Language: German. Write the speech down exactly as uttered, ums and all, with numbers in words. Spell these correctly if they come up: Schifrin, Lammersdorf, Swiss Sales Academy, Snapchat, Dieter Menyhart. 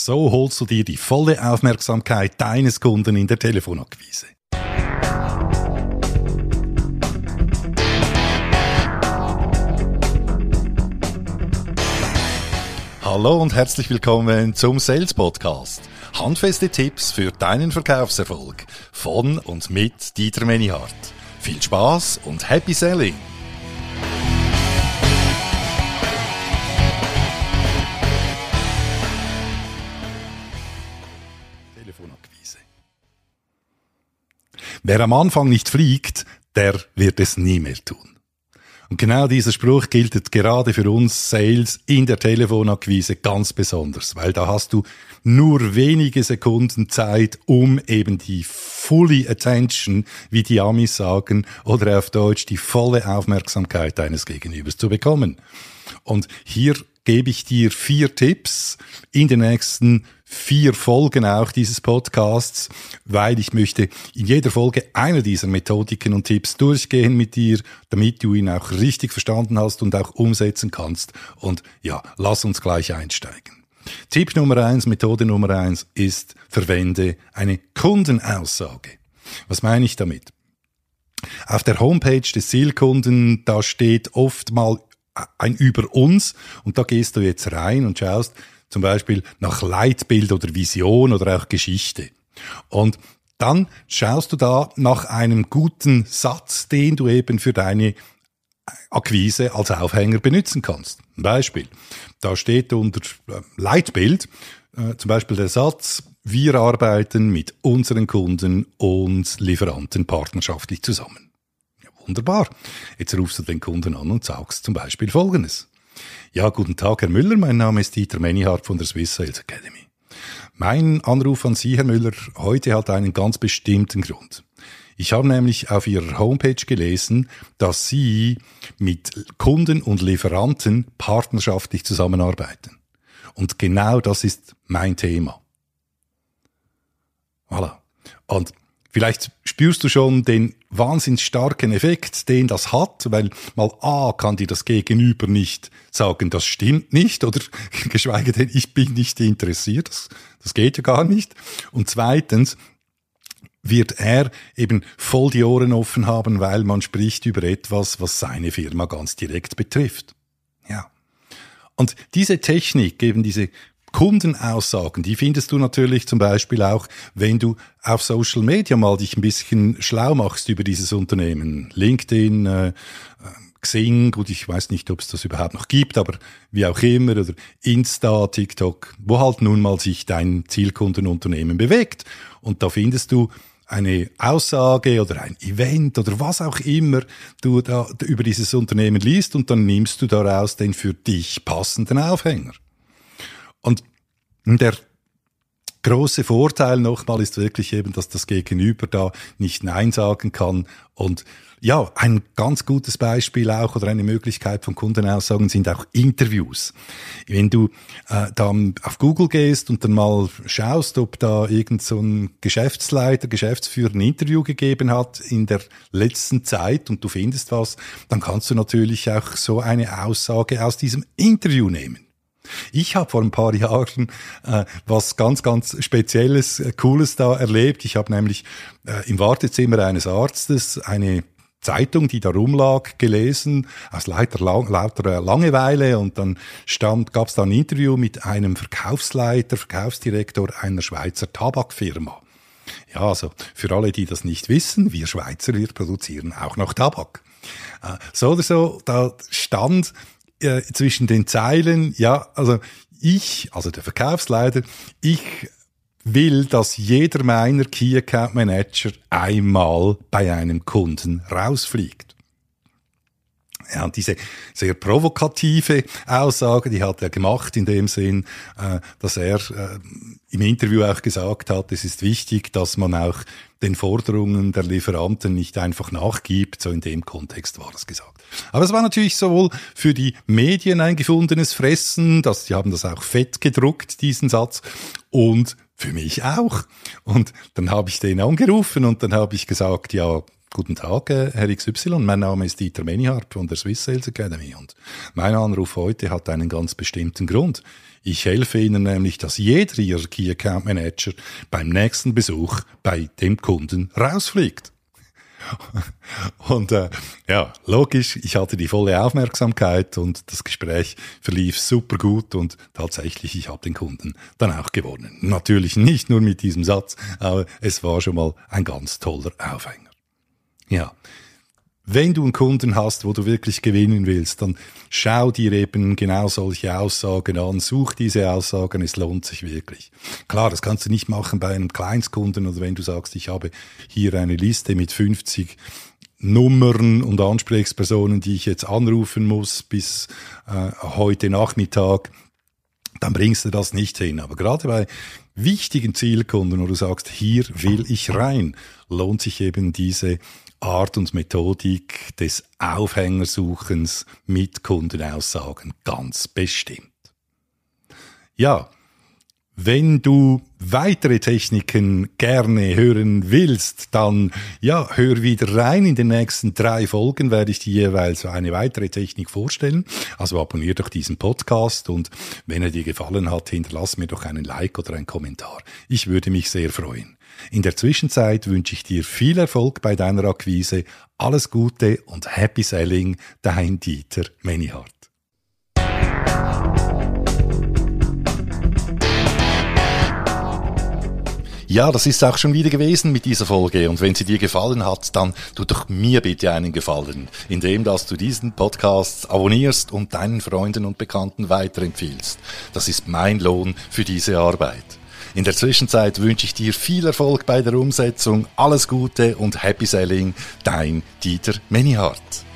So holst du dir die volle Aufmerksamkeit deines Kunden in der Telefonakquise. Hallo und herzlich willkommen zum Sales Podcast. Handfeste Tipps für deinen Verkaufserfolg von und mit Dieter Menyhart. Viel Spaß und Happy Selling! Telefonakquise. Wer am Anfang nicht fliegt, der wird es nie mehr tun. Und genau dieser Spruch gilt gerade für uns Sales in der Telefonakquise ganz besonders, weil da hast du nur wenige Sekunden Zeit, um eben die Fully Attention, wie die Amis sagen, oder auf Deutsch die volle Aufmerksamkeit deines Gegenübers zu bekommen. Und hier gebe ich dir vier Tipps in den nächsten vier Folgen auch dieses Podcasts, weil ich möchte in jeder Folge einer dieser Methodiken und Tipps durchgehen mit dir, damit du ihn auch richtig verstanden hast und auch umsetzen kannst. Und ja, lass uns gleich einsteigen. Tipp Nummer eins, Methode Nummer eins ist, verwende eine Kundenaussage. Was meine ich damit? Auf der Homepage des Zielkunden, da steht oft mal ein Über uns und da gehst du jetzt rein und schaust, zum Beispiel nach Leitbild oder Vision oder auch Geschichte. Und dann schaust du da nach einem guten Satz, den du eben für deine Akquise als Aufhänger benutzen kannst. Ein Beispiel. Da steht unter Leitbild äh, zum Beispiel der Satz, wir arbeiten mit unseren Kunden und Lieferanten partnerschaftlich zusammen. Ja, wunderbar. Jetzt rufst du den Kunden an und sagst zum Beispiel Folgendes. Ja, guten Tag, Herr Müller. Mein Name ist Dieter Menyhart von der Swiss Sales Academy. Mein Anruf an Sie, Herr Müller, heute hat einen ganz bestimmten Grund. Ich habe nämlich auf Ihrer Homepage gelesen, dass Sie mit Kunden und Lieferanten partnerschaftlich zusammenarbeiten. Und genau das ist mein Thema. Voilà. Und vielleicht spürst du schon den wahnsinnig starken Effekt, den das hat, weil mal A kann dir das Gegenüber nicht sagen, das stimmt nicht, oder geschweige denn, ich bin nicht interessiert, das, das geht ja gar nicht. Und zweitens wird er eben voll die Ohren offen haben, weil man spricht über etwas, was seine Firma ganz direkt betrifft. Ja. Und diese Technik, eben diese Kundenaussagen, die findest du natürlich zum Beispiel auch, wenn du auf Social Media mal dich ein bisschen schlau machst über dieses Unternehmen. LinkedIn, äh, Xing, gut, ich weiß nicht, ob es das überhaupt noch gibt, aber wie auch immer, oder Insta, TikTok, wo halt nun mal sich dein Zielkundenunternehmen bewegt. Und da findest du eine Aussage oder ein Event oder was auch immer du da über dieses Unternehmen liest und dann nimmst du daraus den für dich passenden Aufhänger. Und der große Vorteil nochmal ist wirklich eben, dass das Gegenüber da nicht Nein sagen kann. Und ja, ein ganz gutes Beispiel auch oder eine Möglichkeit von Kundenaussagen sind auch Interviews. Wenn du äh, dann auf Google gehst und dann mal schaust, ob da irgend so ein Geschäftsleiter, Geschäftsführer ein Interview gegeben hat in der letzten Zeit und du findest was, dann kannst du natürlich auch so eine Aussage aus diesem Interview nehmen. Ich habe vor ein paar Jahren äh, was ganz, ganz Spezielles, äh, Cooles da erlebt. Ich habe nämlich äh, im Wartezimmer eines Arztes eine Zeitung, die da rumlag, gelesen, aus lauter, lauter Langeweile. Und dann stand, gab es da ein Interview mit einem Verkaufsleiter, Verkaufsdirektor einer Schweizer Tabakfirma. Ja, also für alle, die das nicht wissen, wir Schweizer, wir produzieren auch noch Tabak. Äh, so oder so, da stand zwischen den Zeilen, ja, also ich, also der Verkaufsleiter, ich will, dass jeder meiner Key Account Manager einmal bei einem Kunden rausfliegt. Ja, und diese sehr provokative Aussage, die hat er gemacht in dem Sinn, äh, dass er äh, im Interview auch gesagt hat, es ist wichtig, dass man auch den Forderungen der Lieferanten nicht einfach nachgibt. So in dem Kontext war das gesagt. Aber es war natürlich sowohl für die Medien ein gefundenes Fressen, dass die haben das auch fett gedruckt, diesen Satz, und für mich auch. Und dann habe ich den angerufen und dann habe ich gesagt, ja, Guten Tag, Herr X Y. Mein Name ist Dieter Menyhart von der Swiss Sales Academy und mein Anruf heute hat einen ganz bestimmten Grund. Ich helfe Ihnen nämlich, dass jeder Ihrer Key Account Manager beim nächsten Besuch bei dem Kunden rausfliegt. Und äh, ja, logisch, ich hatte die volle Aufmerksamkeit und das Gespräch verlief super gut und tatsächlich, ich habe den Kunden dann auch gewonnen. Natürlich nicht nur mit diesem Satz, aber es war schon mal ein ganz toller Aufhänger. Ja, wenn du einen Kunden hast, wo du wirklich gewinnen willst, dann schau dir eben genau solche Aussagen an, such diese Aussagen, es lohnt sich wirklich. Klar, das kannst du nicht machen bei einem Kleinstkunden oder wenn du sagst, ich habe hier eine Liste mit fünfzig Nummern und Ansprechpersonen, die ich jetzt anrufen muss bis äh, heute Nachmittag, dann bringst du das nicht hin. Aber gerade bei wichtigen Zielkunden, wo du sagst, hier will ich rein, lohnt sich eben diese Art und Methodik des Aufhängersuchens mit Kundenaussagen ganz bestimmt. Ja, wenn du weitere Techniken gerne hören willst, dann ja, hör wieder rein. In den nächsten drei Folgen werde ich dir jeweils eine weitere Technik vorstellen. Also abonniere doch diesen Podcast und wenn er dir gefallen hat, hinterlass mir doch einen Like oder einen Kommentar. Ich würde mich sehr freuen. In der Zwischenzeit wünsche ich dir viel Erfolg bei deiner Akquise. Alles Gute und Happy Selling, dein Dieter Menyhart. Ja, das ist auch schon wieder gewesen mit dieser Folge und wenn sie dir gefallen hat, dann tu doch mir bitte einen Gefallen, indem dass du diesen Podcast abonnierst und deinen Freunden und Bekannten weiterempfiehlst. Das ist mein Lohn für diese Arbeit. In der Zwischenzeit wünsche ich dir viel Erfolg bei der Umsetzung, alles Gute und Happy Selling, dein Dieter Menyhart.